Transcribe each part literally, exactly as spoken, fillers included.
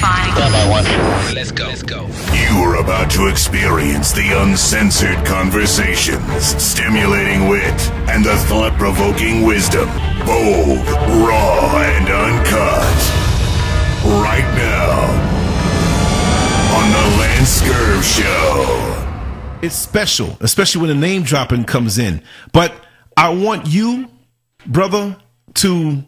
five. Grab my one. Let's go. Let's go. You are about to experience the uncensored conversations, stimulating wit, and the thought-provoking wisdom. Bold, raw, and uncut. Right now, on the LanceScurv Show. It's special, especially when the name dropping comes in. But I want you, brother, to...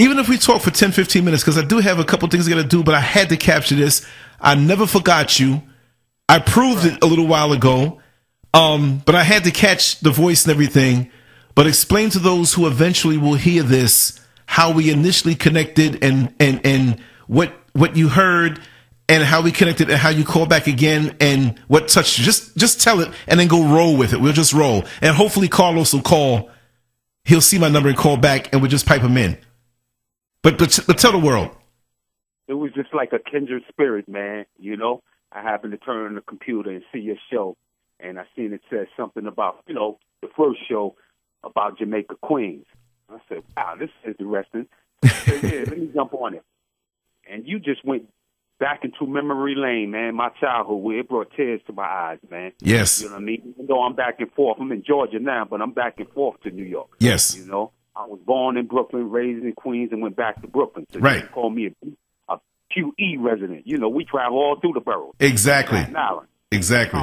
Even if we talk for ten, fifteen minutes, because I do have a couple things I got to do, but I had to capture this. I never forgot you. I proved it a little while ago, um, but I had to catch the voice and everything. But explain to those who eventually will hear this how we initially connected and, and, and what what you heard and how we connected and how you call back again and what touched you. Just, just tell it and then go roll with it. We'll just roll. And hopefully Carlos will call. He'll see my number and call back, and we'll just pipe him in. But, but but tell the world. It was just like a kindred spirit, man. You know, I happened to turn on the computer and see your show, and I seen it said something about, you know, the first show about Jamaica Queens. I said, wow, this is interesting. I said, yeah, let me jump on it. And you just went back into memory lane, man, my childhood, where it brought tears to my eyes, man. Yes. You know what I mean? Even though I'm back and forth. I'm in Georgia now, but I'm back and forth to New York. Yes. You know? I was born in Brooklyn, raised in Queens, and went back to Brooklyn. So right. They call me a, a Q E resident. You know, we travel all through the boroughs. Exactly. Staten Island. Exactly.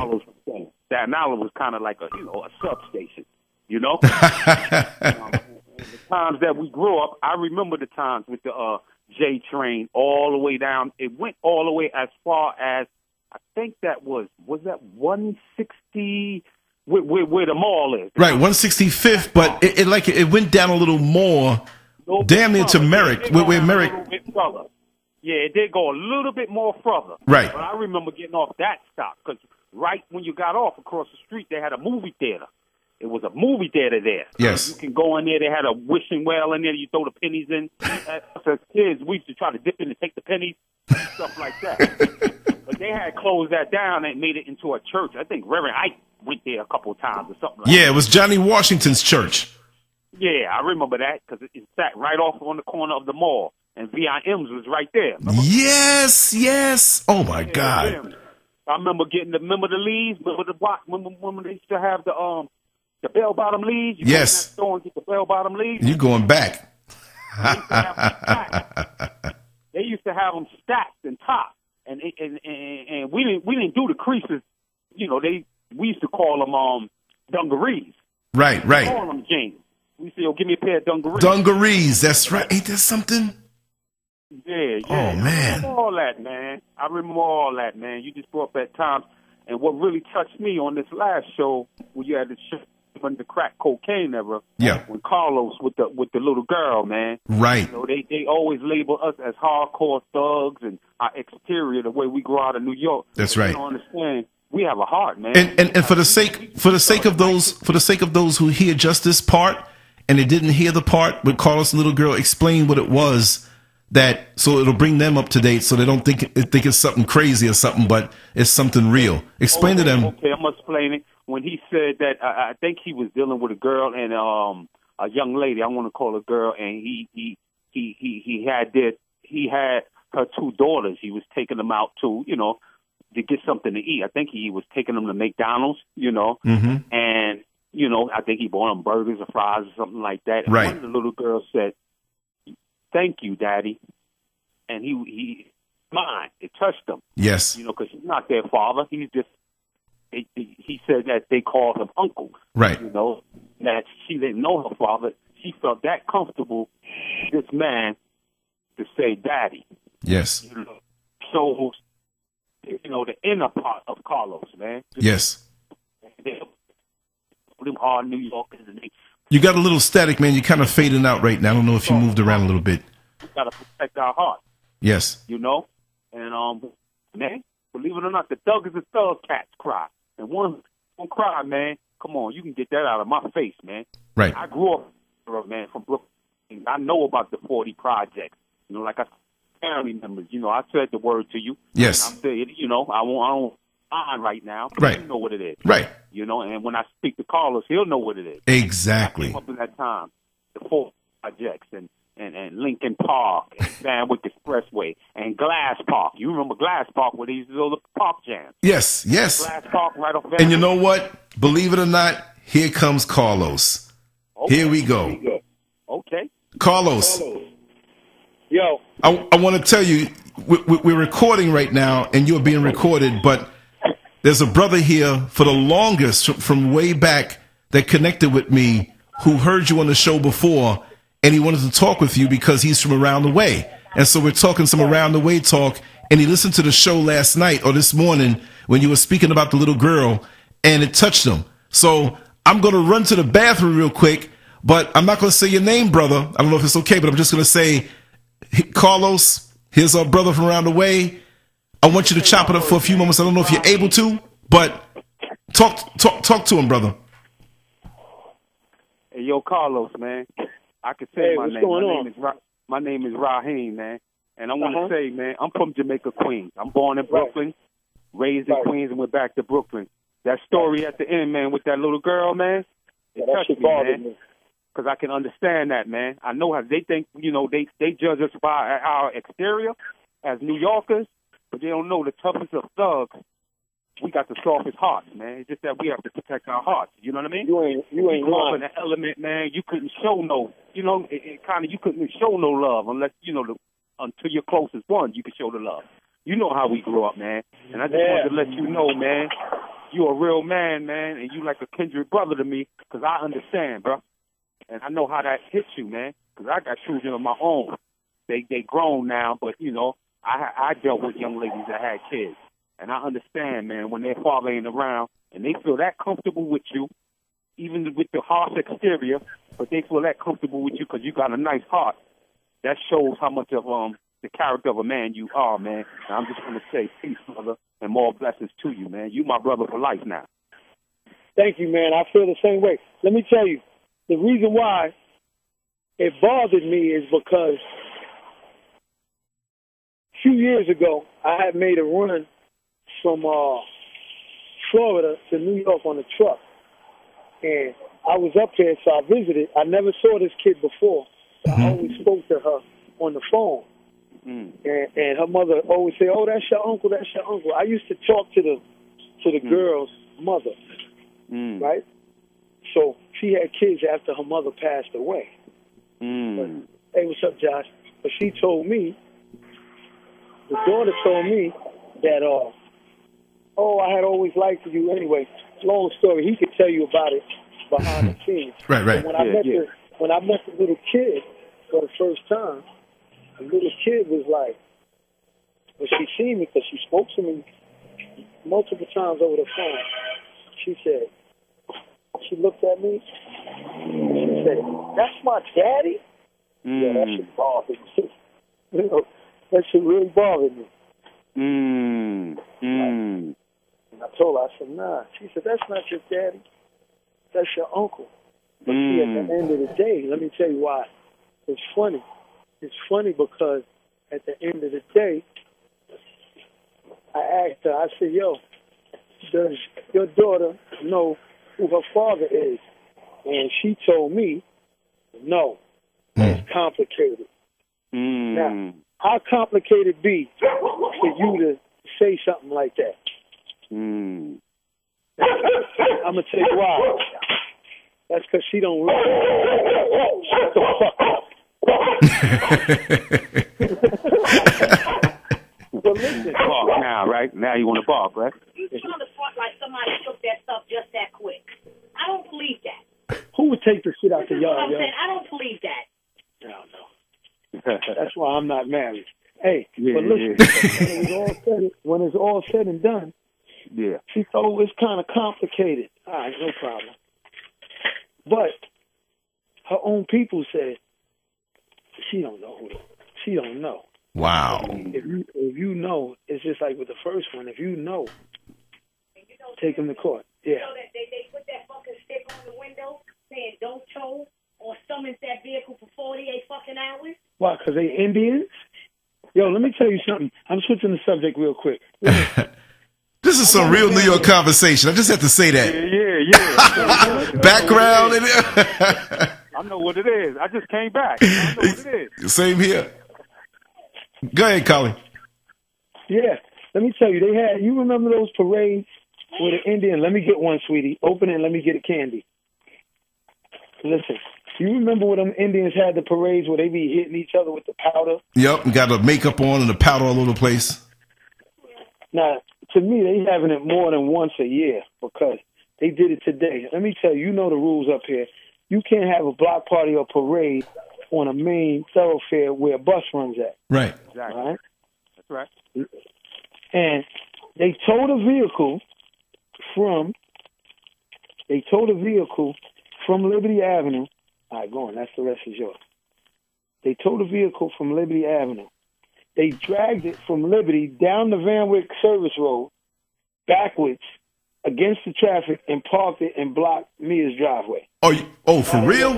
Staten Island was kind of like a, you know, a substation, you know? um, the times that we grew up, I remember the times with the uh, J train all the way down. It went all the way as far as, I think that was, was that one sixty... Where, where, where the mall is. Right, one sixty-fifth, but it, it like it went down a little more, no, damn near to Merrick. Where, where Merrick. Yeah, it did go a little bit more further. Right. But I remember getting off that stop, because right when you got off across the street, they had a movie theater. It was a movie theater there. Yes. You can go in there. They had a wishing well in there. You throw the pennies in. As kids, we used to try to dip in and take the pennies and stuff like that. But they had closed that down and made it into a church. I think Reverend Ike went there a couple of times or something like yeah, that. Yeah, it was Johnny Washington's church. Yeah, I remember that because it sat right off on the corner of the mall. And V I M's was right there. Remember? Yes, yes. Oh, my yeah, God. Yeah. I remember getting the, remember the leaves, remember the block, remember when they used to have the, um, the bell-bottom leaves? You yes. You go in that store and get the bell-bottom leaves? You're going back. They used to have them, they used to have them stacked and topped. And, and, and, and we didn't, we didn't do the creases. You know, they, we used to call them, um, dungarees. Right, right. We call them jeans. We said, oh, give me a pair of dungarees. Dungarees, that's right. Ain't that something? Yeah, yeah. Oh, man. I remember all that, man. I remember all that, man. You just brought up that time. And what really touched me on this last show, when you had the show from the crack cocaine era, yeah. When Carlos with the with the little girl, man. Right. You know, they, they always label us as hardcore thugs and our exterior, the way we grow out of New York. That's right. You don't understand. We have a heart, man. And, and, and for the sake for the sake of those for the sake of those who hear just this part and they didn't hear the part with Carlos and little girl, explain what it was, that so it'll bring them up to date so they don't think think it's something crazy or something, but it's something real. Explain okay, to them. Okay, I'm gonna explain it. When he said that, I, I think he was dealing with a girl and um, a young lady. I want to call a girl, and he he he he, he had this, he had her two daughters. He was taking them out to, you know, to get something to eat. I think he was taking them to McDonald's, you know, mm-hmm. and you know, I think he bought them burgers or fries or something like that. And right. One of the little girls said, "Thank you, Daddy," and he he mine. It touched him. Yes, you know, because he's not their father. He's just. He said that they called him uncle, right? You know, that she didn't know her father. She felt that comfortable, this man, to say daddy. Yes. You know, so, you know, the inner part of Carlos, man. Yes. Them hard New Yorkers. You got a little static, man. You're kind of fading out right now. I don't know if you moved around a little bit. We got to protect our heart. Yes. You know, and um, man, believe it or not, the thug is a thug. Cats cry. And one, one cry, man, come on, you can get that out of my face, man. Right. I grew up, man, from Brooklyn. I know about the forty projects. You know, like I family members, you know, I said the word to you. Yes. I'm saying, you know, I won't, I don't mind right now. But right. You know what it is. Right. You know, and when I speak to Carlos, he'll know what it is. Exactly. I came up in that time, the forty projects and, and, and Lincoln Park and Van Wick Expressway and and Glass Park. You remember Glass Park where they used to go to the park jam? Yes, yes. Glass Park right off there. And you know what? Believe it or not, here comes Carlos. Okay, here we go. Here we go. Okay. Carlos. Carlos. Yo. I, I want to tell you, we, we, we're recording right now, and you're being recorded, but there's a brother here for the longest from way back that connected with me who heard you on the show before, and he wanted to talk with you because he's from around the way. And so we're talking some around the way talk, and he listened to the show last night or this morning when you were speaking about the little girl, and it touched him. So I'm going to run to the bathroom real quick, but I'm not going to say your name, brother. I don't know if it's okay, but I'm just going to say, Carlos, here's our brother from around the way. I want you to chop it up for a few moments. I don't know if you're able to, but talk talk, talk to him, brother. Hey, yo, Carlos, man. I can say hey, my name. My name, is Ra my name is Raheem, man. And I want to uh -huh. say, man, I'm from Jamaica, Queens. I'm born in Brooklyn, raised in Queens, and went back to Brooklyn. That story at the end, man, with that little girl, man, it yeah, touched me, man. Because I can understand that, man. I know how they think, you know, they, they judge us by our exterior as New Yorkers, but they don't know the toughest of thugs. We got the softest hearts, man. It's just that we have to protect our hearts. You know what I mean? You ain't, you ain't lying. In the element, man, you couldn't show no, you know, it, it kind of, you couldn't show no love unless, you know, the, until your closest one, you could show the love. You know how we grew up, man. And I just yeah. wanted to let you know, man, you a real man, man, and you like a kindred brother to me, because I understand, bro. And I know how that hits you, man, because I got children of my own. They they grown now, but, you know, I I dealt with young ladies that had kids. And I understand, man, when their father ain't around and they feel that comfortable with you, even with the harsh exterior, but they feel that comfortable with you because you got a nice heart. That shows how much of um the character of a man you are, man. And I'm just going to say peace, brother, and more blessings to you, man. You my brother for life now. Thank you, man. I feel the same way. Let me tell you, the reason why it bothered me is because a few years ago, I had made a run from uh, Florida to New York on a truck. And I was up there, so I visited. I never saw this kid before. So mm-hmm. I always spoke to her on the phone. Mm. And, and her mother always said, oh, that's your uncle, that's your uncle. I used to talk to the, to the mm. girl's mother, mm. right? So she had kids after her mother passed away. Mm. But, hey, what's up, Josh? But she told me, the daughter told me that, uh, oh, I had always liked you anyway. Long story. He could tell you about it behind the scenes. Right, right. And when, yeah, I met yeah. the, when I met the little kid for the first time, the little kid was like, when she seen me, because she spoke to me multiple times over the phone, she said, she looked at me, she said, that's my daddy? Mm. Yeah, that shit bothered me. You know, that shit really bothered me. Mm. Mm. And I told her, I said, nah. She said, that's not your daddy. That's your uncle. But mm. see, at the end of the day, let me tell you why. It's funny. It's funny because at the end of the day, I asked her, I said, yo, does your daughter know who her father is? And she told me, no, mm. it's complicated. Mm. Now, how complicated it be for you to say something like that? Mm. I'm going to tell you why. That's because she don't really shut the fuck up. Well, listen, bark now, right? Now you want to bark, right? You trying to front like somebody took that stuff just that quick. I don't believe that. Who would take the shit out the yard? Yo? I don't believe that. No, no. That's why I'm not married. Hey, yeah, but listen, yeah. when, it's all said, when it's all said and done, yeah. she thought, oh, it's kind of complicated. All right, no problem. But her own people said she don't know who. She don't know. Wow. If you, if you know, it's just like with the first one. If you know, take him to court. Yeah. You know that they, they put that fucking stick on the window saying don't tow or summons that vehicle for forty-eight fucking hours? Why, because they Indians? Yo, let me tell you something. I'm switching the subject real quick. This is some real New York conversation. I just have to say that. Yeah, yeah, yeah. Background. And I know what it is. I just came back. I know what it is. Same here. Go ahead, Colin. Yeah. Let me tell you, they had, you remember those parades with an Indian? Let me get one, sweetie. Open it and let me get a candy. Listen, you remember when them Indians had the parades where they be hitting each other with the powder? Yep, got the makeup on and the powder all over the place. Now, to me, they having it more than once a year because they did it today. Let me tell you, you know the rules up here. You can't have a block party or parade on a main thoroughfare where a bus runs at. Right. Exactly. All right? That's right. And they towed a vehicle from, they towed a vehicle from Liberty Avenue. All right, go on. That's the rest is yours. They towed a vehicle from Liberty Avenue. They dragged it from Liberty down the Van Wyck Service Road, backwards, against the traffic, and parked it and blocked Mia's driveway. Oh, you, oh, for now, real?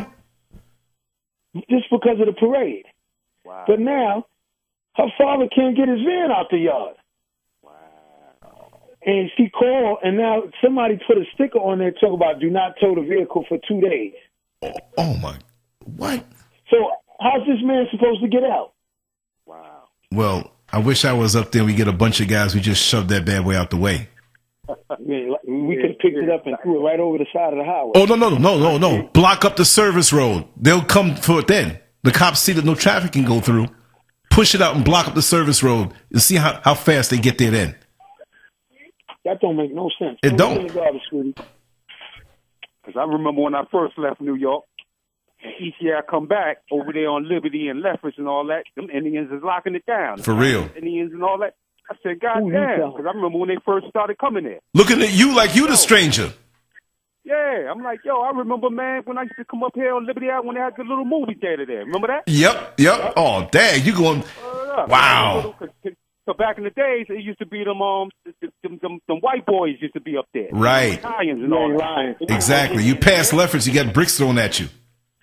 Just because of the parade. Wow. But now, her father can't get his van out the yard. Wow. And she called, and now somebody put a sticker on there talking about do not tow the vehicle for two days. Oh, oh my, what? So how's this man supposed to get out? Wow. Well, I wish I was up there and we get a bunch of guys who just shoved that bad boy out the way. Man, we could have picked it up and threw it right over the side of the highway. Oh, no, no, no, no, no. Block up the service road. They'll come for it then. The cops see that no traffic can go through. Push it out and block up the service road and see how, how fast they get there then. That don't make no sense. It don't. Because I remember when I first left New York, and each year I come back over there on Liberty and Lethbridge and all that, them Indians is locking it down. For real. Indians and all that. I said, God Ooh, damn, because I remember when they first started coming there. Looking at you like you the stranger. Yeah, I'm like, yo, I remember, man, when I used to come up here on Liberty Island when they had the little movie theater there. Remember that? Yep, yep. yep. Oh, dang, you going, uh, wow. So back in the days, it used to be them, um, them, them, them white boys used to be up there. Right. Italians and all that. Exactly. You pass Lefferts, you got bricks thrown at you.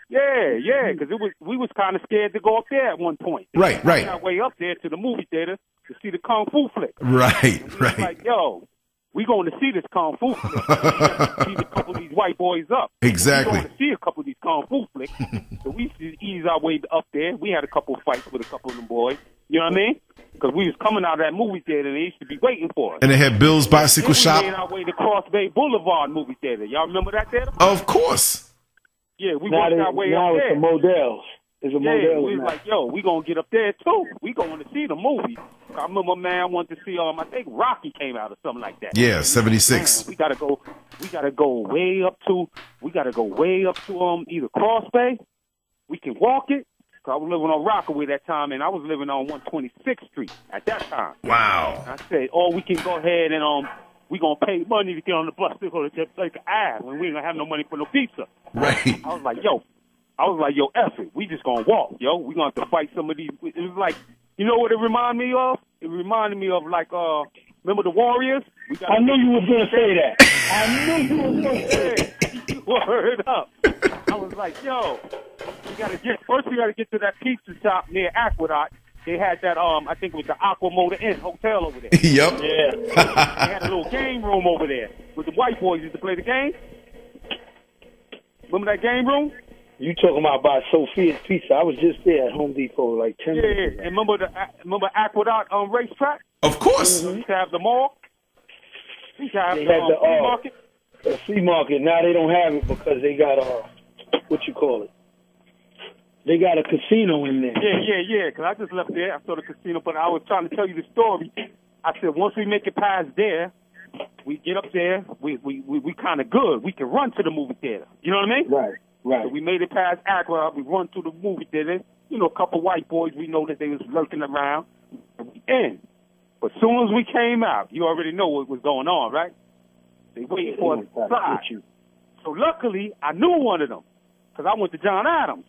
Yeah, yeah, because it was we was kind of scared to go up there at one point. Right, right. We got our way up there to the movie theater to see the kung fu flick. Right, we right. Like, yo, we going to see this kung fu flick. We beat a couple of these white boys up. Exactly. We going to see a couple of these kung fu flicks. So we used to ease our way up there. We had a couple of fights with a couple of them boys. You know what I mean? Because we was coming out of that movie theater, and they used to be waiting for us. And they had Bill's Bicycle we Shop. We made our way to Cross Bay Boulevard movie theater. Y'all remember that theater? Of course. Yeah, we now worked they, our way now up there. Now it's a Modell's. It's a Modell's. Yeah, we was like, yo, we going to get up there, too. We going to see the movie. I remember, man, I wanted to see, um, I think Rocky came out or something like that. Yeah, seventy-six. Man, we got to go, we got to go way up to, we got to go way up to um either Cross Bay. We can walk it. So I was living on Rockaway that time, and I was living on one twenty-sixth Street at that time. Wow. And I said, oh, we can go ahead and um. we going to pay money to get on the bus to go to like ass when we ain't going to have no money for no pizza. Right. I was like, yo, I was like, yo, F it. We just going to walk, yo. We going to have to fight some of these. It was like, you know what it reminded me of? It reminded me of like, uh, remember the Warriors? We got I knew you was going to say that. I knew you was going to say that. Word up. I was like, yo, we got to get, first we got to get to that pizza shop near Aqueduct. They had that, um, I think it was the Aquamoda Inn hotel over there. Yep. Yeah. They had a little game room over there with the white boys used to play the game. Remember that game room? You talking about by Sophia's Pizza. I was just there at Home Depot like ten yeah, minutes ago. And remember the remember Aqueduct um, racetrack? Of course. Mm-hmm. We used to have the mall. We used to have they the, had um, the flea uh, market. The flea market. Now they don't have it because they got, uh, what you call it? They got a casino in there. Yeah, yeah, yeah, because I just left there. I saw the casino, but I was trying to tell you the story. I said, once we make it past there, we get up there, we we, we, we kind of good. We can run to the movie theater. You know what I mean? Right, right. So we made it past Accra. We run to the movie theater. You know, a couple white boys, we know that they was lurking around. And we in. But as soon as we came out, you already know what was going on, right? They waited for us to slide. So luckily, I knew one of them because I went to John Adams.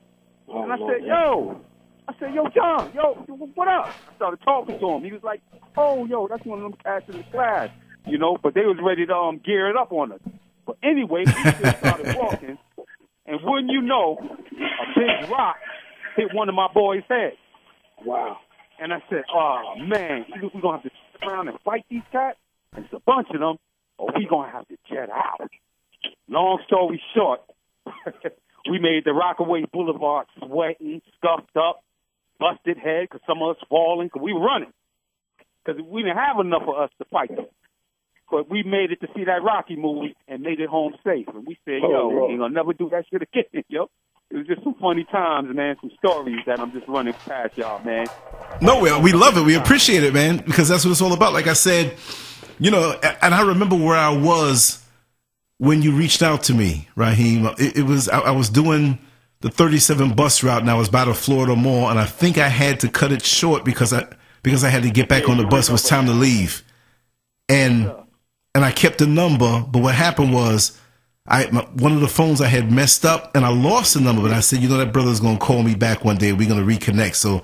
Oh, and I Lord said, yo, I said, yo, John, yo, what up? I started talking to him. He was like, oh, yo, that's one of them cats in the class, you know, but they was ready to um, gear it up on us. But anyway, we just started walking, and wouldn't you know, a big rock hit one of my boys' head. Wow. And I said, oh, man, either we're going to have to sit around and fight these cats, and it's a bunch of them, or we're going to have to jet out. Long story short, we made the Rockaway Boulevard sweating, scuffed up, busted head because some of us falling because we were running. because we didn't have enough of us to fight them. But we made it to see that Rocky movie and made it home safe. And we said, yo, oh, we ain't going to never do that shit again, yo. It was just some funny times, man, some stories that I'm just running past y'all, man. No, well, we love it. We appreciate it, man, because that's what it's all about. Like I said, you know, and I remember where I was when you reached out to me, Raheem. It, it was I, I was doing the thirty-seven bus route, and I was by the Florida Mall, and I think I had to cut it short because I because I had to get back on the bus. It was time to leave. And and I kept the number, but what happened was, I, my, one of the phones I had messed up, and I lost the number, but I said, you know, that brother's going to call me back one day. We're going to reconnect. So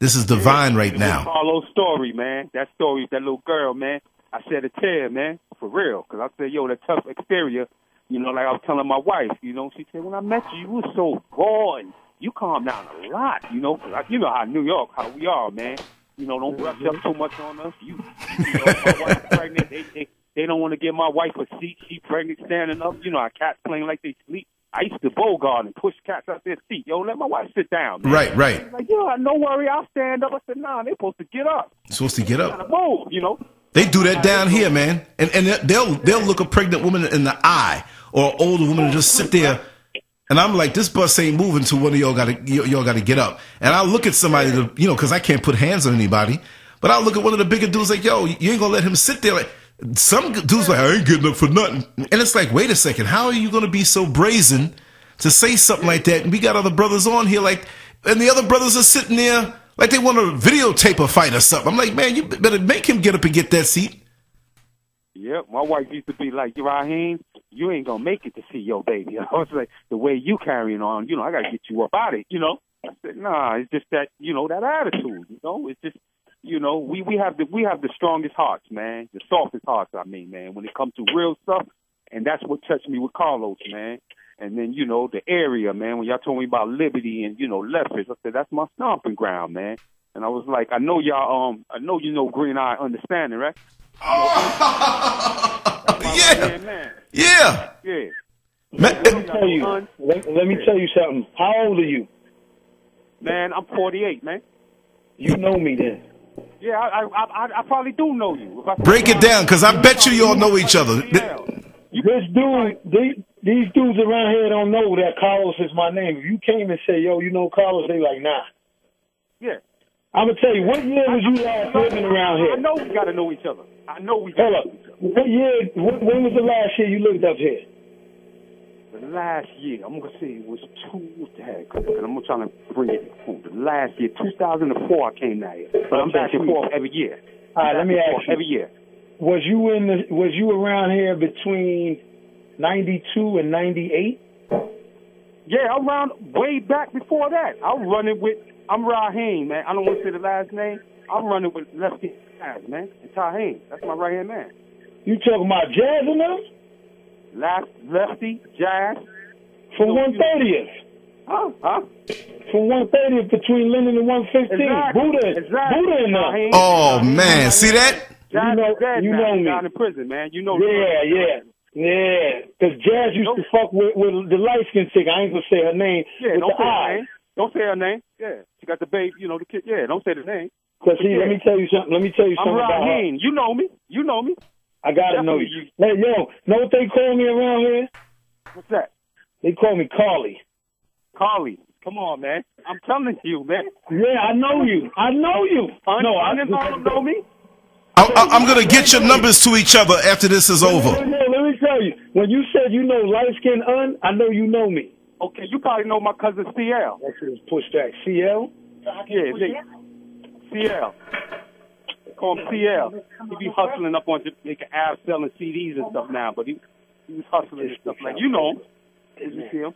this is divine right now. Carlos' story, man. That story, that little girl, man. I shed a tear, man, for real, because I said, yo, that tough exterior, you know, like I was telling my wife, you know, she said, when I met you, you were so born. You calmed down a lot, you know, because you know how New York, how we are, man. You know, don't brush up too much on us. You, you know, my wife's pregnant, they, they They don't want to give my wife a seat. She pregnant, standing up. You know, our cats playing like they sleep. I used to bowl guard and push cats out their seat. Yo, let my wife sit down, man. Right, right. She's like, yo, no worry, I'll stand up. I said, nah, they're supposed to get up. Supposed to get up. Move, you know. They do that down here, man. And and they'll they'll look a pregnant woman in the eye or an older woman and just sit there. And I'm like, this bus ain't moving till one of y'all got to y'all got to get up. And I look at somebody, to, you know, because I can't put hands on anybody. But I look at one of the bigger dudes like, yo, you ain't gonna let him sit there like. Some dudes like, I ain't getting up for nothing. And it's like, wait a second, how are you going to be so brazen to say something like that? And we got other brothers on here, like, and the other brothers are sitting there like they want to videotape a fight or something. I'm like, man, you better make him get up and get that seat. Yep, my wife used to be like, Raheem, you ain't going to make it to see your baby. I was like, the way you carrying on, you know, I got to get you up out of it, you know. I said, nah, it's just that, you know, that attitude, you know, it's just. You know, we, we have the we have the strongest hearts, man. The softest hearts, I mean, man, when it comes to real stuff. And that's what touched me with Carlos, man. And then, you know, the area, man, when y'all told me about Liberty and, you know, Lefferts, I said, that's my stomping ground, man. And I was like, I know y'all, um, I know you know Green Eye Understanding, right? Oh, yeah. Saying, man. Yeah. Yeah. Man, let me tell you, let, let me tell you something. How old are you? Man, I'm forty-eight, man. You know me then. Yeah, I, I I I probably do know you. Break it down, because I bet you y'all know each other. This dude, these, these dudes around here don't know that Carlos is my name. If you came and say, yo, you know Carlos, they like, nah. Yeah. I'm going to tell you, what year was you last living around here? I know we got to know each other. I know we got to know each other. What year, when was the last year you lived up here? The last year, I'm going to say it was two, what the heck, and I'm trying to bring it home. The last year, two thousand four, I came out here. But I'm back and forth every year. All right, let me ask you. Every year. Was you, in the, was you around here between ninety-two and ninety-eight? Yeah, I'm around way back before that. I'm running with, I'm Raheem, man. I don't want to say the last name. I'm running with Lefty Jazz, man. And Taheem, that's my right-hand man. You talking about Jazz and them? Left, lefty, Jazz. From so one thirtieth. Huh? Huh? From one thirtieth between Linden and one fifteen. Exactly. Buddha, exactly. Buddha and them. Oh, man. See that? Jazz, you know, Jazz you know me. Down in prison, man. You know me. Yeah, yeah. Yeah. Because Jazz used nope. to fuck with, with the light-skinned chick. I ain't going to say her name. Yeah, don't say her name. Don't say her name. Yeah. She got the baby, you know, the kid. Yeah, don't say the name. Because, see, yeah. let me tell you something. Let me tell you something I'm about her. You know me. You know me. I gotta Definitely. know you. Hey, yo, know what they call me around here? What's that? They call me Carly. Carly, come on, man. I'm telling you, man. Yeah, I know you. I know you. Un no, I didn't all know me. I, I, I'm gonna get your numbers to each other after this is over. Let me, let me tell you. When you said you know light skin Un, I know you know me. Okay, you probably know my cousin C L. That should push that C L. Yeah, they, C L. Call him C L. He be hustling up on Jamaica Ave, selling C Ds and stuff now, but he, he was hustling and stuff like, you know, him.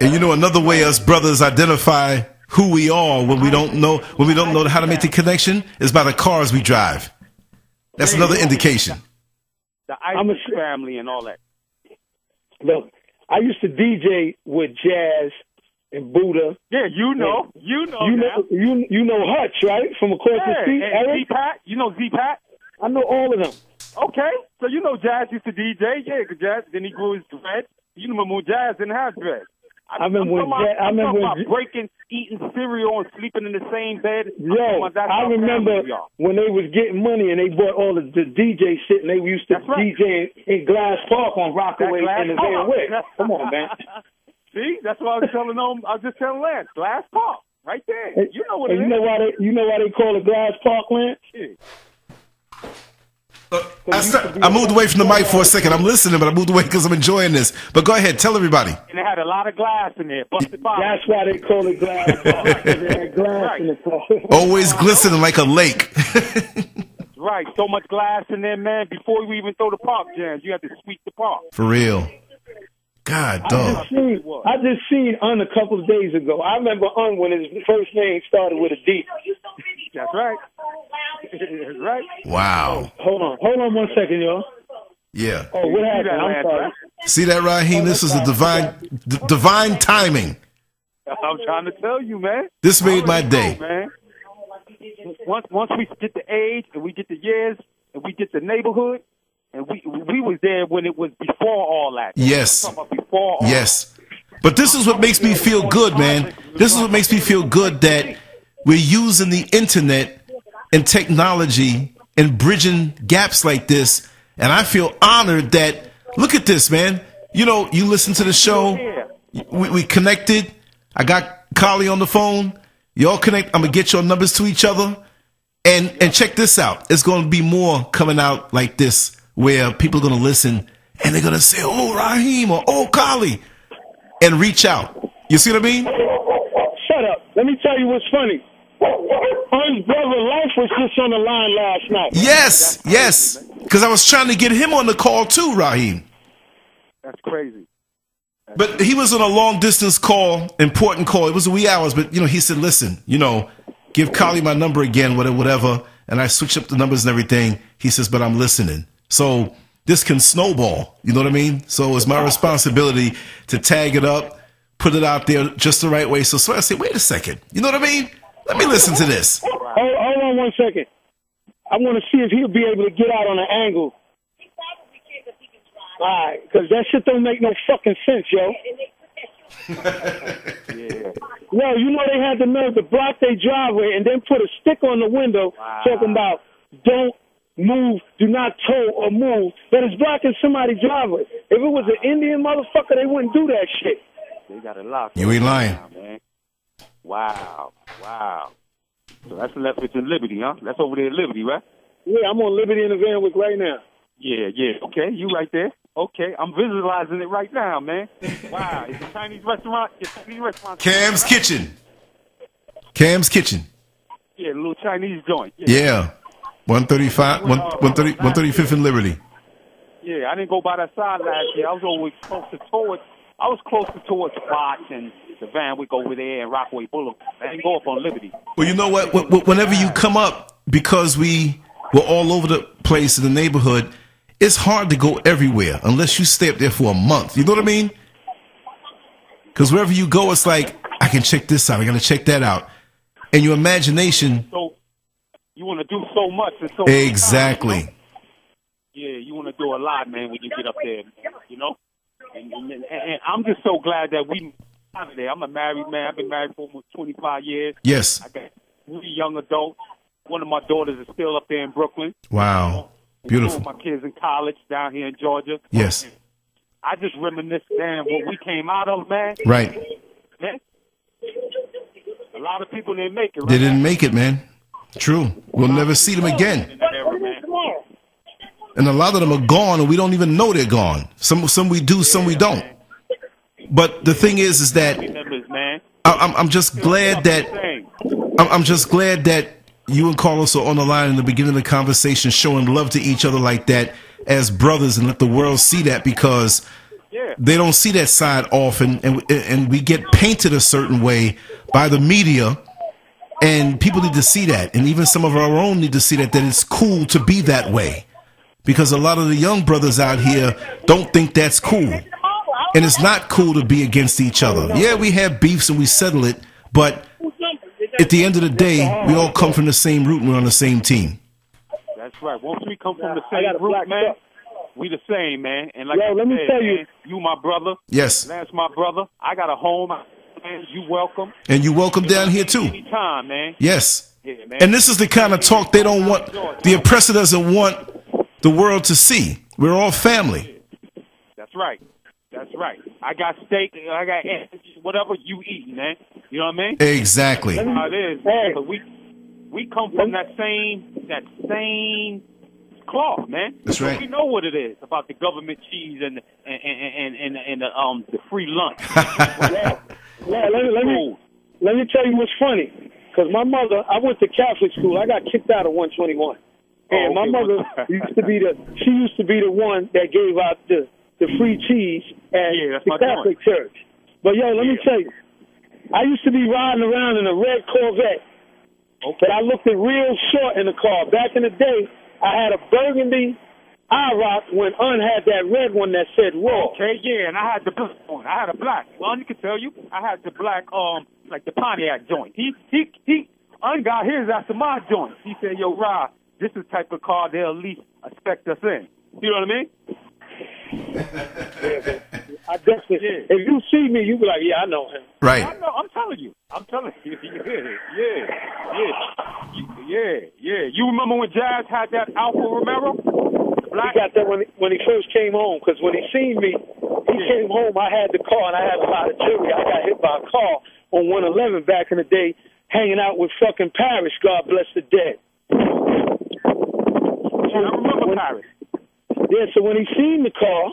And you know another way us brothers identify who we are when we don't know when we don't know how to make the connection is by the cars we drive. That's another indication. The Ike family and all that. Look, I used to D J with Jazz and Buddha. Yeah, you know. Yeah. You know you know, you, you know Hutch, right? From Across yeah. the Street, Eric? Z-Pat. You know Z-Pat? I know all of them. Okay. So you know Jazz used to D J. Yeah, Jazz. Then he grew his dread. You remember when Jazz didn't have dread. I, I'm talking about, that, I'm talking about breaking, eating cereal, and sleeping in the same bed. Yo, I remember when they was getting money and they bought all the, the D J shit, and they used to that's D J right. in Glass Park on Rockaway and the Van Wick. Come on, man. See, that's what I was telling them. I was just telling Lance, Glass Park, right there. Hey, you know what it you is. Know why they, you know why they call it Glass Park, Lance? Yeah. Uh, I, start, I moved away from the mic for a second. I'm listening, but I moved away because I'm enjoying this. But go ahead, tell everybody. And they had a lot of glass in there. Busted bottles. That's why they call it glass. They had glass right. in the always glistening like a lake. That's right. So much glass in there, man. Before you even throw the park jams, you have to sweep the park. For real. God, dog. I just seen, I just seen Un a couple of days ago. I remember Un when his first name started with a D. That's right. That's right. Wow. Hold on. Hold on one second, y'all. Yeah. Oh, what happened? I'm sorry. See that, Raheem? This is a divine d divine timing. I'm trying to tell you, man. This made my day. Man. Once, once we get the age and we get the years and we get the neighborhood, and we we was there when it was before all that. Yes. Before all yes. That. But this is what makes me feel good, man. This is what makes me feel good that we're using the internet and technology and bridging gaps like this. And I feel honored that, look at this, man. You know, you listen to the show. We, we connected. I got Carly on the phone. Y'all connect. I'm going to get your numbers to each other. And, and check this out. It's going to be more coming out like this, where people are going to listen and they're going to say, oh, Raheem, or oh, Carly, and reach out. You see what I mean? Shut up. Let me tell you what's funny. Un's brother Life was just on the line last night. Yes, yes. Because I was trying to get him on the call too, Raheem. That's crazy. That's but he was on a long distance call, important call. It was a wee hours, but you know, he said, listen, you know, give Carly my number again, whatever, whatever. And I switched up the numbers and everything. He says, but I'm listening. So this can snowball, you know what I mean? So it's my responsibility to tag it up, put it out there just the right way. So, so I say, wait a second, you know what I mean? Let me listen to this. Hold, hold on one second. I want to see if he'll be able to get out on an angle. He probably can, but he can try. All right, because that shit don't make no fucking sense, yo. Yeah. Well, you know they had the nerve to block their driveway and then put a stick on the window wow. talking about don't move, do not tow or move, that is blocking somebody's driveway. If it was wow. an Indian motherfucker, they wouldn't do that shit. They got a lock. You ain't lying. Now, man. Wow, wow. So that's left with Liberty, huh? That's over there at Liberty, right? Yeah, I'm on Liberty in the Van Wick right now. Yeah, yeah. Okay, you right there. Okay, I'm visualizing it right now, man. Wow, it's a Chinese restaurant. It's a Chinese restaurant. Cam's Kitchen. Cam's Kitchen. Yeah, a little Chinese joint. Yeah. yeah. one thirty-five, one, uh, one thirty, one thirty-fifth and Liberty. Yeah, I didn't go by that side last year. I was always closer towards. I was closer towards Fox and the Van Wick over there and Rockaway Boulevard. I didn't go up on Liberty. Well, you know what? Whenever you come up, because we were all over the place in the neighborhood, it's hard to go everywhere unless you stay up there for a month. You know what I mean? Because wherever you go, it's like, I can check this out. I got to check that out. And your imagination. So you want to do so much. And so exactly. Much time, you know? Yeah, you want to do a lot, man, when you get up there, you know? And, and, and, and I'm just so glad that we out of there. I'm a married man. I've been married for almost twenty-five years. Yes. I got three young adults. One of my daughters is still up there in Brooklyn. Wow. Beautiful. Two of my kids in college down here in Georgia. Yes. And I just reminisce, damn, what we came out of, man. Right. Man, a lot of people didn't make it. Right? They didn't make it, man. True. We'll never see them again. And a lot of them are gone, and we don't even know they're gone. Some, some we do, some we don't. But the thing is, is that I, I'm, I'm just glad that I'm, I'm just glad that you and Carlos are on the line in the beginning of the conversation, showing love to each other like that as brothers, and let the world see that, because they don't see that side often, and and we get painted a certain way by the media. And people need to see that, and even some of our own need to see that, that it's cool to be that way. Because a lot of the young brothers out here don't think that's cool. And it's not cool to be against each other. Yeah, we have beefs and we settle it, but at the end of the day, we all come from the same root and we're on the same team. That's right. Once we come from the same root, man, We the same, man. And like Yo, I let said, me tell you, man, you my brother. Yes. Lance, my brother. I got a home. You welcome. And you welcome you down here, too. Anytime, man. Yes. Yeah, man. And this is the kind of talk they don't want. The oppressor doesn't want the world to see. We're all family. That's right. That's right. I got steak. I got whatever you eat, man. You know what I mean? Exactly. That's how it is, man. But we we come from that same that same cloth, man. That's right. So we know what it is about the government cheese and and and and, and, and the, um the free lunch. yeah. yeah. Let me let me let me tell you what's funny. Because my mother, I went to Catholic school. I got kicked out of one twenty-one. And oh, okay. my mother used to be the she used to be the one that gave out the the free cheese at yeah, the Catholic point. Church. But yo, let yeah. me tell you, I used to be riding around in a red Corvette, okay. but I looked real short in the car. Back in the day, I had a burgundy IROC when Un had that red one that said Raw. Okay, yeah, and I had the black one. I had a black. Well, Un can tell you, I had the black um. like the Pontiac joint. He, he, he, Un got his after my joint. He said, yo, Rod, this is the type of car they'll at least expect us in. You know what I mean? yeah, I definitely, yeah. If you see me, you be like, yeah, I know him. Right. I know, I'm telling you. I'm telling you. yeah, yeah, yeah, yeah. You remember when Jazz had that Alfa Romero? Black? He got that when, when he first came home, because when he seen me, he yeah. came home, I had the car, and I had a lot of jewelry. I got hit by a car on one eleven back in the day, hanging out with fucking Parrish, God bless the dead. Yeah, I remember when, Parrish. Yeah, so when he seen the car,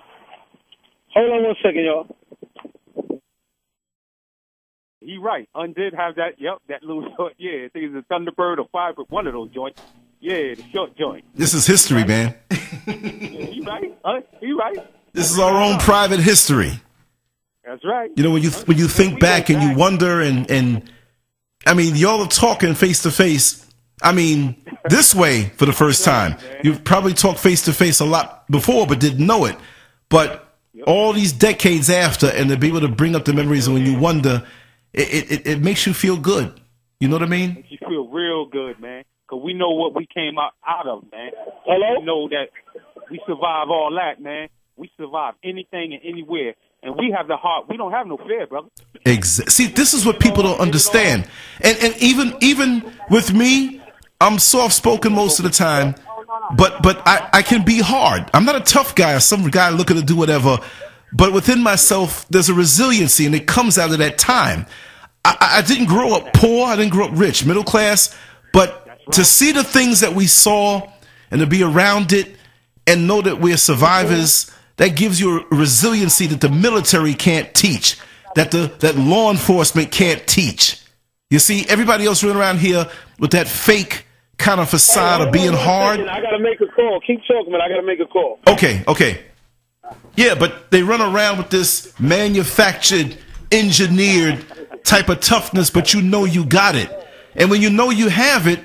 hold on one second, y'all. He right. Un did have that, yep, that little short, yeah, I think it's a Thunderbird or five, but one of those joints. Yeah, the short joint. This is history, right? Man. yeah, he right, uh, he right. This is our own private history. That's right. You know, when you when you think back and you wonder and and I mean, y'all are talking face to face. I mean, this way for the first time. You've probably talked face to face a lot before, but didn't know it. But all these decades after, and to be able to bring up the memories when you wonder, it it, it makes you feel good. You know what I mean? Makes you feel real good, man. Cause we know what we came out out of, man. Hello. We know that we survive all that, man. We survive anything and anywhere. And we have the heart. We don't have no fear, brother. Exactly. See, this is what people don't understand. And and even even with me, I'm soft spoken most of the time, but but I I can be hard. I'm not a tough guy or some guy looking to do whatever. But within myself, there's a resiliency, and it comes out of that time. I I didn't grow up poor. I didn't grow up rich, middle class. But to see the things that we saw and to be around it, and know that we're survivors. That gives you a resiliency that the military can't teach, that the that law enforcement can't teach. You see, everybody else running around here with that fake kind of facade hey, of being hard. I gotta make a call. Keep talking, man. I gotta make a call. Okay, okay. Yeah, but they run around with this manufactured, engineered type of toughness, but you know you got it, and when you know you have it,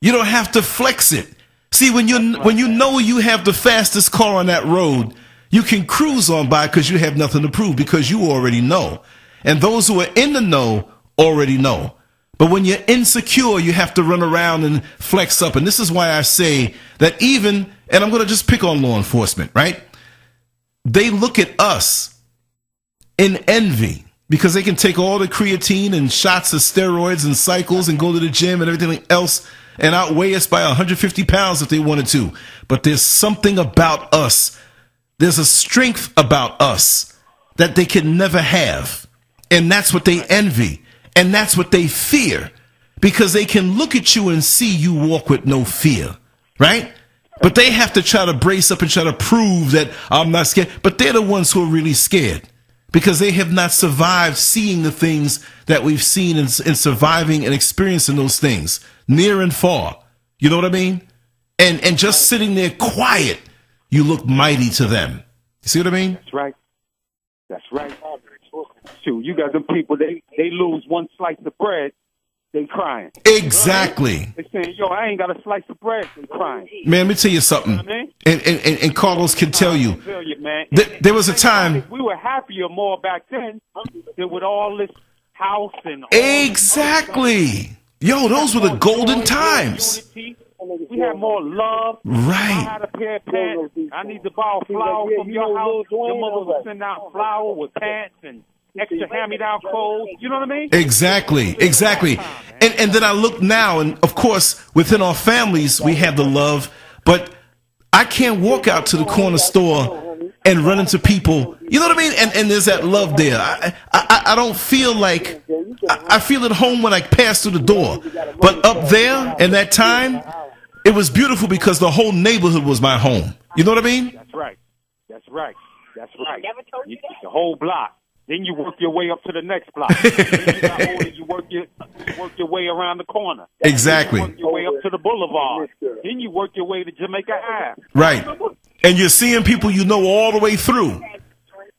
you don't have to flex it. See, when you when you know you have the fastest car on that road. You can cruise on by because you have nothing to prove because you already know. And those who are in the know already know. But when you're insecure, you have to run around and flex up. And this is why I say that even, and I'm going to just pick on law enforcement, right? They look at us in envy because they can take all the creatine and shots of steroids and cycles and go to the gym and everything else and outweigh us by one hundred fifty pounds if they wanted to. But there's something about us. There's a strength about us that they can never have. And that's what they envy. And that's what they fear. Because they can look at you and see you walk with no fear. Right? But they have to try to brace up and try to prove that I'm not scared. But they're the ones who are really scared. Because they have not survived seeing the things that we've seen and, and surviving and experiencing those things. Near and far. You know what I mean? And, and just sitting there quiet. You look mighty to them. You see what I mean? That's right. That's right. Shoot, you got them people, they, they lose one slice of bread, they crying. Exactly. They saying, yo, I ain't got a slice of bread, they crying. Man, let me tell you something. You know what I mean? and, and, and Carlos can tell you. Tell you man. Th there was a time. We were happier more back then than with all this house and all. Exactly. Yo, those were the golden times. We we had more love. Right. I had a pair of pants. I need to borrow flowers from your house. Your mother would send out flour with pants and extra hand-me-down clothes. You know what I mean? Exactly, exactly. And and then I look now, and of course, within our families, we have the love. But I can't walk out to the corner store and run into people, you know what I mean? And and there's that love there. I I, I don't feel like, I, I feel at home when I pass through the door. But up there, in that time, it was beautiful because the whole neighborhood was my home. You know what I mean? That's right. That's right. That's right. I never told you that. The whole block. Then you work your way up to the next block. Then you got older, you work your you work your way around the corner. Exactly. Then you work your way up to the boulevard. Then you work your way to Jamaica Ave. Right. And you're seeing people you know all the way through.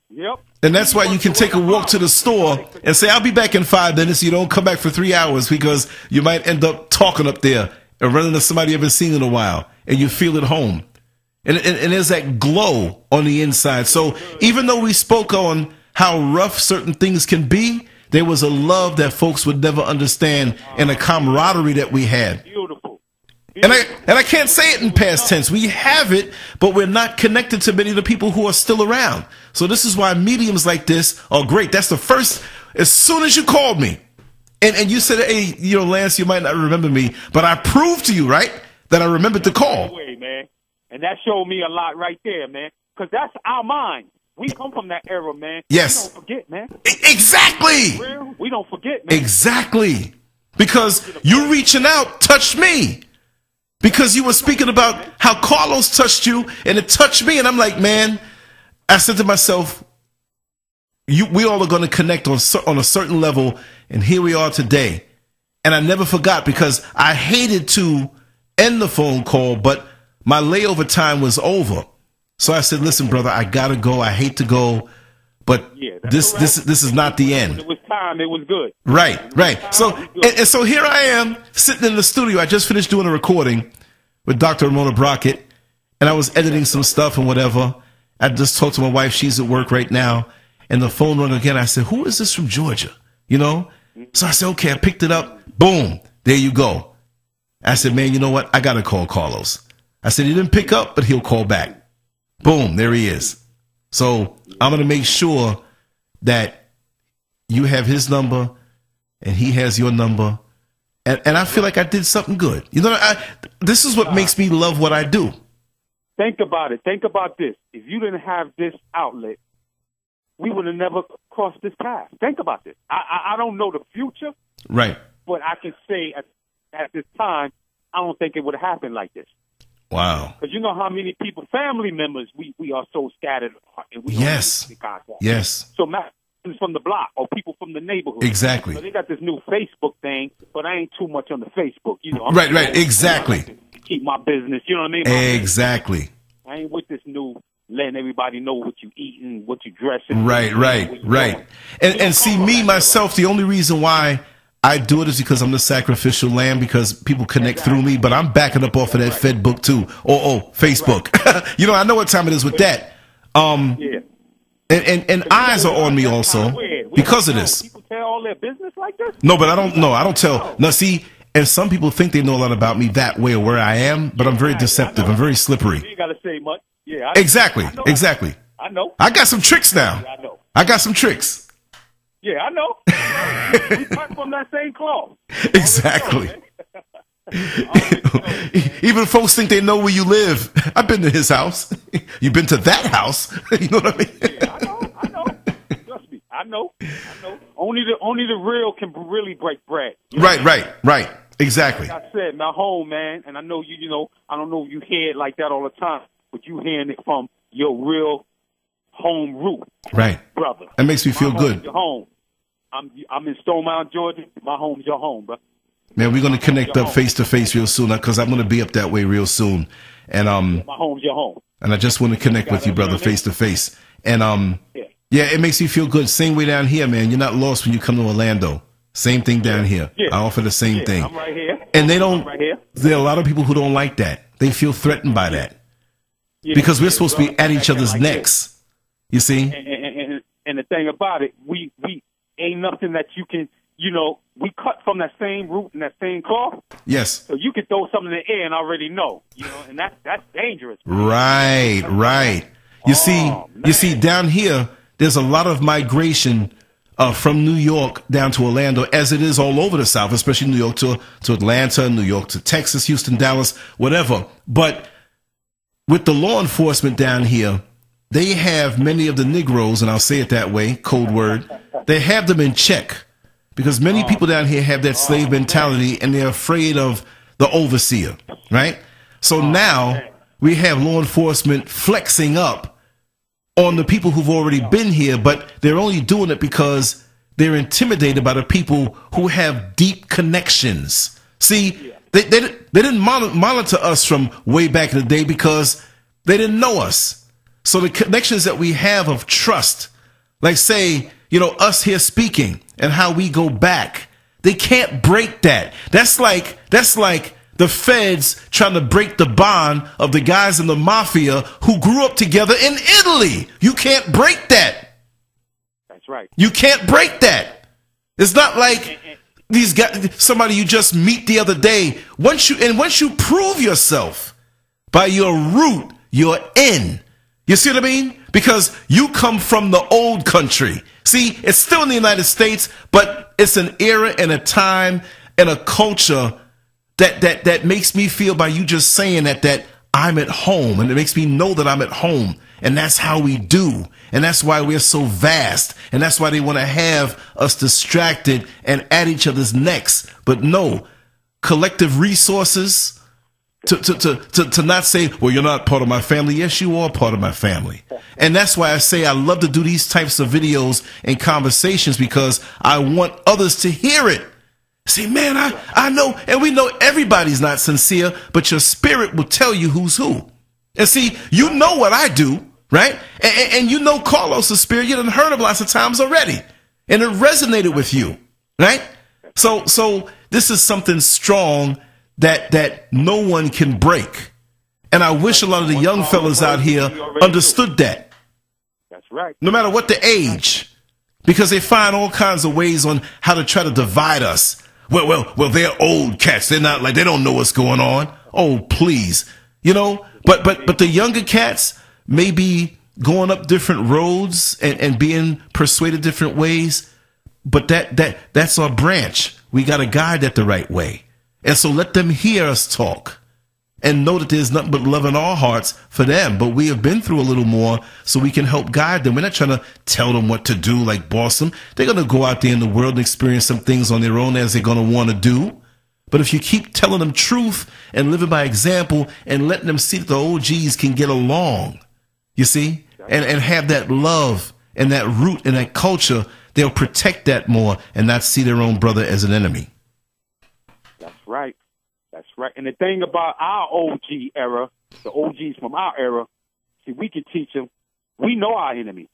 Yep. And that's why you can take a walk to the store and say, I'll be back in five minutes. You don't come back for three hours because you might end up talking up there and running into somebody you haven't seen in a while. And you feel at home. And, and, and there's that glow on the inside. So even though we spoke on how rough certain things can be, there was a love that folks would never understand and a camaraderie that we had. Beautiful. Beautiful. And I and I can't say it in past tense. We have it, but we're not connected to many of the people who are still around. So this is why mediums like this are great. That's the first, as soon as you called me and, and you said, hey, you know, Lance, you might not remember me, but I proved to you, right, that I remembered the call. No way, man. And that showed me a lot right there, man, because that's our mind. We come from that era, man. Yes. We don't forget, man. Exactly. We don't forget, man. Exactly. Because you reaching out touched me. Because you were speaking about how Carlos touched you, and it touched me. And I'm like, man, I said to myself, you, we all are going to connect on, on a certain level. And here we are today. And I never forgot because I hated to end the phone call, but my layover time was over. So I said, listen, brother, I got to go. I hate to go, but yeah, this, right. this, this is not the end. When it was time, it was good. Right, right. Time, so, and, and so here I am sitting in the studio. I just finished doing a recording with Doctor Ramona Brockett, and I was editing some stuff and whatever. I just talked to my wife. She's at work right now, and the phone rang again. I said, who is this from Georgia? You know? So I said, okay, I picked it up. Boom. There you go. I said, man, you know what? I got to call Carlos. I said, he didn't pick up, but he'll call back. Boom, there he is. So I'm going to make sure that you have his number and he has your number. And, and I feel like I did something good. You know, I, this is what makes me love what I do. Think about it. Think about this. If you didn't have this outlet, we would have never crossed this path. Think about this. I, I, I don't know the future. Right. But I can say at, at this time, I don't think it would have happened like this. Wow. Because you know how many people, family members, we, we are so scattered. And we yes. Yes. So messages from the block or people from the neighborhood. Exactly. So they got this new Facebook thing, but I ain't too much on the Facebook. You know. I'm right, right. Exactly. Like keep my business. You know what I mean? My exactly. Business. I ain't with this new letting everybody know what you eating, what you dressing. Right, right, right. Doing. And, and, and see, me, myself, the only reason why I do it is because I'm the sacrificial lamb, because people connect through me, but I'm backing up off of that Fed book too. Oh, oh, Facebook. You know, I know what time it is with that. Um, yeah. And, and, and eyes are on me also because of this. People tell all their business like this? No, but I don't know. I don't tell. Now, see, and some people think they know a lot about me that way or where I am, but I'm very deceptive. I'm very slippery. You got to say much. Yeah. Exactly. Exactly. I know. I got some tricks now. I know. I got some tricks. Yeah, I know. We cut from that same cloth. Exactly. Even folks think they know where you live. I've been to his house. You've been to that house. You know what I mean? Yeah, I know. I know. Trust me. I know. I know. Only the only the real can really break bread. You know? Right, right, right. Exactly. Like I said, my home, man, and I know you. You know, I don't know if you hear it like that all the time, but you hearing it from your real home root. Right, brother. That makes me feel my good. Your home. I'm, I'm in Stone Mountain, Georgia. My home's your home, bro. Man, we're going to connect up home. face to face real soon, because I'm going to be up that way real soon. And um, my home's your home. And I just want to connect you with you, brother, face to face. And um, yeah. yeah, it makes me feel good. Same way down here, man. You're not lost when you come to Orlando. Same thing down here. Yeah. I offer the same yeah. thing. I'm right here. And they don't. I'm right here. There are a lot of people who don't like that. They feel threatened by that yeah. because we're yeah, supposed bro, to be at each other's like necks. This. You see, and, and, and, and the thing about it, we we ain't nothing that you can you know, we cut from that same root and that same cloth. Yes. So you could throw something in the air and already know, you know, and that's that's dangerous. Right, right. You oh, see, man. you see, down here, there's a lot of migration uh, from New York down to Orlando, as it is all over the South, especially New York to to Atlanta, New York to Texas, Houston, Dallas, whatever. But with the law enforcement down here, they have many of the Negroes, and I'll say it that way, code word, they have them in check. Because many people down here have that slave mentality, and they're afraid of the overseer, right? So now we have law enforcement flexing up on the people who've already been here, but they're only doing it because they're intimidated by the people who have deep connections. See, they, they, they didn't monitor us from way back in the day because they didn't know us. So the connections that we have of trust, like say, you know, us here speaking and how we go back. They can't break that. That's like that's like the feds trying to break the bond of the guys in the mafia who grew up together in Italy. You can't break that. That's right. You can't break that. It's not like these guys, somebody you just meet the other day. Once you and once you prove yourself by your root, you're in. You see what I mean? Because you come from the old country. See, it's still in the United States, but it's an era and a time and a culture that that that makes me feel, by you just saying that, that I'm at home, and it makes me know that I'm at home, and that's how we do, and that's why we're so vast, and that's why they want to have us distracted and at each other's necks. But no, collective resources. To, to, to, to, to not say, well, you're not part of my family. Yes, you are part of my family. And that's why I say I love to do these types of videos and conversations, because I want others to hear it. See, man, I, I know, and we know everybody's not sincere, but your spirit will tell you who's who. And see, you know what I do, right? And, and, and you know Carlos's spirit. You done heard him lots of times already. And it resonated with you, right? So, so this is something strong that that no one can break. And I wish a lot of the young fellas out here understood that. That's right. No matter what the age, because they find all kinds of ways on how to try to divide us. Well, well, well, they're old cats. They're not like, they don't know what's going on. Oh, please. You know, but but but the younger cats may be going up different roads and, and being persuaded different ways. But that that that's our branch. We got to guide that the right way. And so let them hear us talk and know that there's nothing but love in our hearts for them. But we have been through a little more, so we can help guide them. We're not trying to tell them what to do like Boston. They're going to go out there in the world and experience some things on their own as they're going to want to do. But if you keep telling them truth and living by example and letting them see that the O Gs can get along, you see, and, and have that love and that root and that culture, they'll protect that more and not see their own brother as an enemy. Right. That's right. And the thing about our O G era, the O Gs from our era, see, we can teach them. We know our enemies.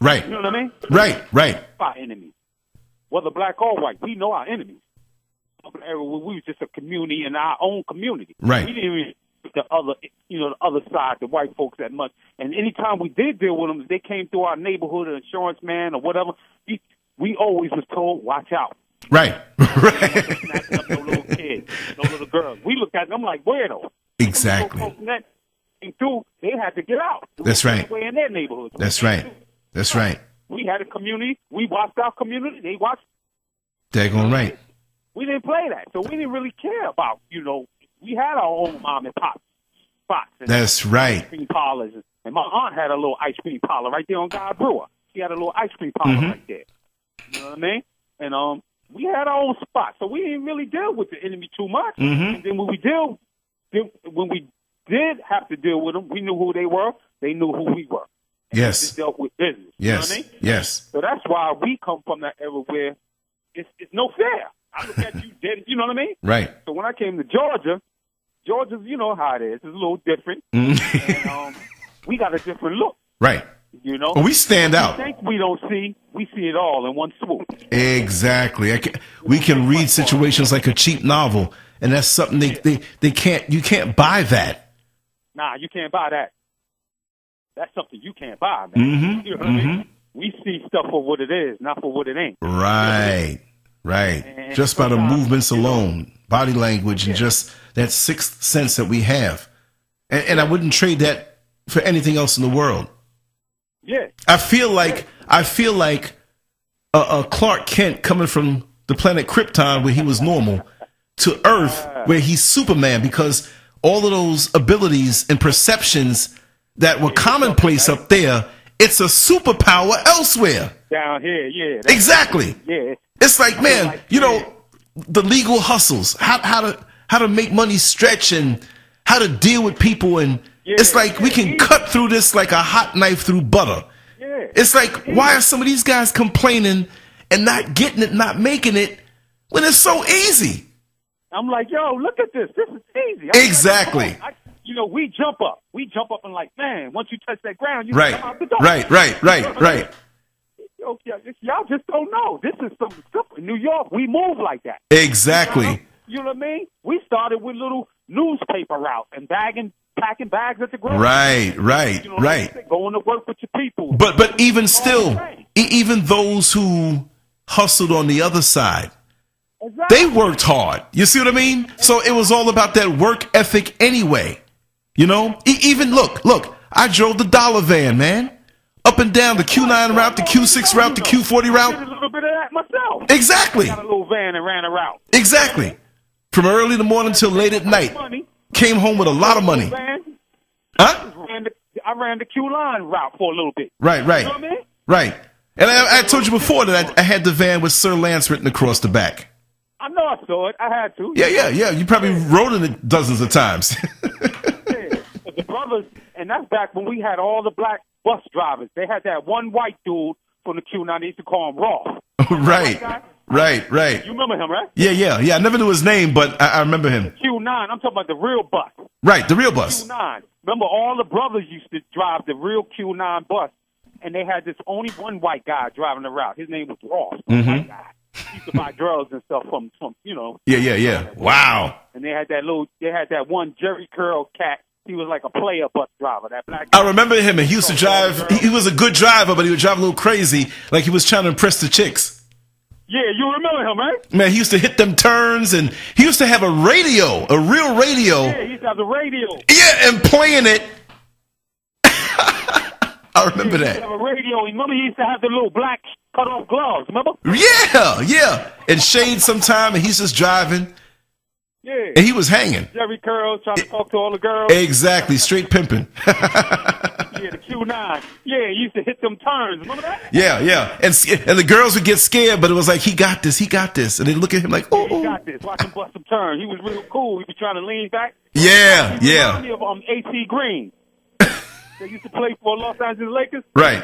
Right. You know what I mean? Right, right. Our enemies. Whether black or white, we know our enemies. Era where we was just a community in our own community. Right. We didn't even the other, you know, the other side, the white folks that much. And anytime we did deal with them, they came through our neighborhood, an insurance man or whatever. We, we always was told, watch out. Right, right. No little kids, no little girls. We look at them like weirdos. Exactly. And two, they had to get out. That's right. They were in their neighborhoods. That's right. That's right. We had a community. We watched our community. They watched. They're going right. We didn't play that, so we didn't really care about, you know. We had our own mom and pop spots. That's right. Ice cream parlors, and my aunt had a little ice cream parlor right there on Guy Brewer. She had a little ice cream parlor mm-hmm. right there. You know what I mean? And um. we had our own spot, so we didn't really deal with the enemy too much. Mm-hmm. And then when we deal, when we did have to deal with them, we knew who they were. They knew who we were. And yes. We just dealt with business. Yes. You know what I mean? Yes. So that's why we come from that era where it's, it's no fair. I look at you dead. You know what I mean? Right. So when I came to Georgia, Georgia's, you know how it is. It's a little different. Mm-hmm. And, um, we got a different look. Right. You know, we stand out. We think we don't see, we see it all in one swoop. Exactly. I can, we can read situations like a cheap novel, and that's something they, they, they can't. You can't buy that. Nah, you can't buy that. That's something you can't buy, man. Mm-hmm. You know what mm-hmm. I mean? We see stuff for what it is, not for what it ain't. Right. Right. And just by the movements alone, body language, yeah. and just that sixth sense that we have. And, and I wouldn't trade that for anything else in the world. Yeah. I feel like I feel like a, a Clark Kent coming from the planet Krypton, where he was normal, to Earth, where he's Superman, because all of those abilities and perceptions that were commonplace up there, it's a superpower elsewhere. Down here, yeah. Exactly. Yeah. It's like, man, you know, the legal hustles, how how to how to make money stretch and how to deal with people, and yeah, it's like we can cut through this like a hot knife through butter. Yeah. It's like, why are some of these guys complaining and not getting it, not making it, when it's so easy? I'm like, yo, look at this. This is easy. I'm exactly. Like, you know, we jump up. We jump up and like, man, once you touch that ground, you right. come out the door. Right, right, right, right. Y'all just don't know. This is something simple. In New York, we move like that. Exactly. You know, you know what I mean? We started with little newspaper routes and bagging, packing bags at the grocery. Right, right, you know right. I mean? Going to work with your people. But but even still, even those who hustled on the other side, exactly. they worked hard. You see what I mean? So it was all about that work ethic anyway. You know? E even, look, look, I drove the dollar van, man. Up and down the Q nine route, the Q six route, the Q forty route. I did a little bit of that myself. Exactly. Got a little van and ran a route. Exactly. From early in the morning till late at night. Came home with a lot of money. Huh? I ran the Q line route for a little bit. Right, right. You know what I mean? Right. And I, I told you before that I, I had the van with Sir Lance written across the back. I know I saw it. I had to. Yeah, yeah, yeah. You probably rode in it dozens of times. Yeah. But the brothers, and that's back when we had all the black bus drivers. They had that one white dude from the Q nine. They used to call him Ross. Right, right, right. You remember him, right? Yeah, yeah, yeah. I never knew his name, but I, I remember him. The Q nine. I'm talking about the real bus. Right, the real bus. Q nine. Remember, all the brothers used to drive the real Q nine bus, and they had this only one white guy driving the route. His name was Ross. Mm-hmm. White guy. He used to buy drugs and stuff from, from, you know. Yeah, yeah, yeah. Wow. And they had that little, they had that one Jerry Curl cat. He was like a player bus driver. That black guy. I remember him. And he used to drive. He was a good driver, but he would drive a little crazy, like he was trying to impress the chicks. Yeah, you remember him, right? Man, he used to hit them turns, and he used to have a radio, a real radio. Yeah, he used to have the radio. Yeah, and playing it. I remember that. He used to have a radio. Remember, he used to have the little black cut-off gloves. Remember? Yeah, yeah. And shade sometime, and he's just driving. Yeah. And he was hanging. Jerry Curl trying to talk to all the girls. Exactly. Straight pimping. Yeah, the Q nine. Yeah, he used to hit them turns. Remember that? Yeah, yeah. And and the girls would get scared, but it was like, he got this, he got this. And they look at him like, oh. Yeah, he got this. Watch him bust some turns. He was real cool. He was trying to lean back. Yeah, he yeah. He reminded me of um, A C Green. They used to play for Los Angeles Lakers. Right.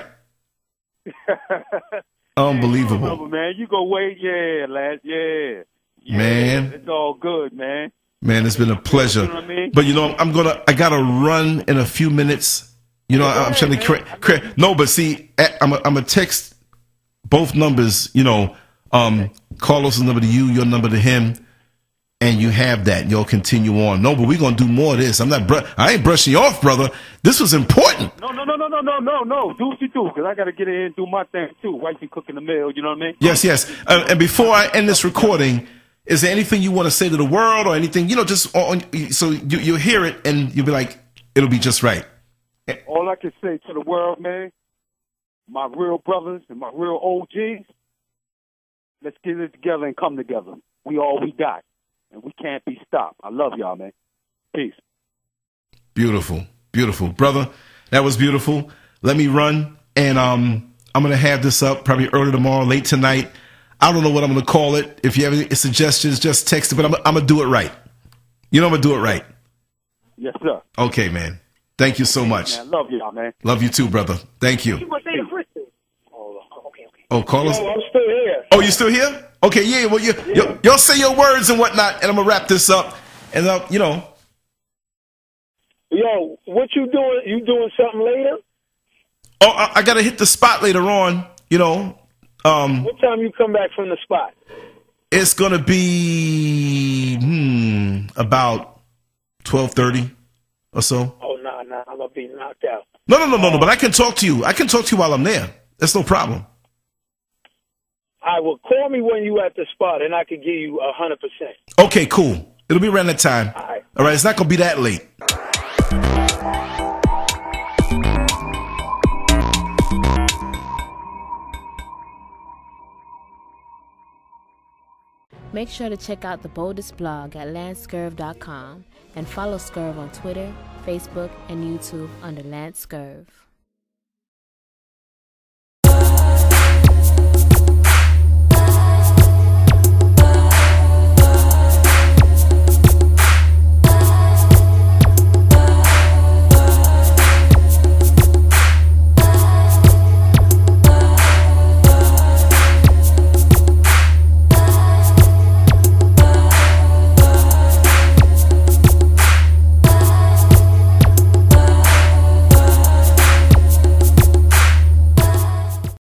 Unbelievable. Remember, man. You go wait. Yeah, lad. Yeah. Yeah, man, it's all good, man. Man, it's been a pleasure. You know what I mean? But you know, I'm gonna, I gotta run in a few minutes. You know, yeah, I'm trying to. No, but see, I'm a, I'm a text both numbers. You know, um, Carlos' number to you, your number to him, and you have that. You'll continue on. No, but we're gonna do more of this. I'm not. Br I ain't brushing you off, brother. This was important. No, no, no, no, no, no, no, no. Do what you do, because I gotta get in and do my thing too. Wife and cooking the meal. You know what I mean? Yes, yes. Uh, and before I end this recording. Is there anything you want to say to the world or anything? You know, just on, so you, you'll hear it and you'll be like, it'll be just right. All I can say to the world, man, my real brothers and my real O Gs, let's get it together and come together. We all we got, and we can't be stopped. I love y'all, man. Peace. Beautiful, beautiful. Brother, that was beautiful. Let me run, and um, I'm going to have this up probably early tomorrow, late tonight. I don't know what I'm going to call it. If you have any suggestions, just text it. But I'm, I'm going to do it right. You know I'm going to do it right. Yes, sir. Okay, man. Thank you so much. Man, love you, man. Love you too, brother. Thank you. Oh, okay, okay. Oh, Carlos? No, I'm still here. Oh, you still here? Okay, yeah. Well, you, yeah. Y'all say your words and whatnot, and I'm going to wrap this up. And, I'll, you know. Yo, what you doing? You doing something later? Oh, I, I got to hit the spot later on, you know. Um, what time you come back from the spot? It's going to be hmm, about twelve thirty or so. Oh, no, nah, no. Nah, I'm going to be knocked out. No, no, no, no, um, no. But I can talk to you. I can talk to you while I'm there. That's no problem. I will call me when you at the spot, and I can give you a hundred percent. Okay, cool. It'll be around that time. All right. All right. It's not gonna be that late. Make sure to check out the boldest blog at lance scurv dot com and follow Scurv on Twitter, Facebook, and YouTube under LanceScurv.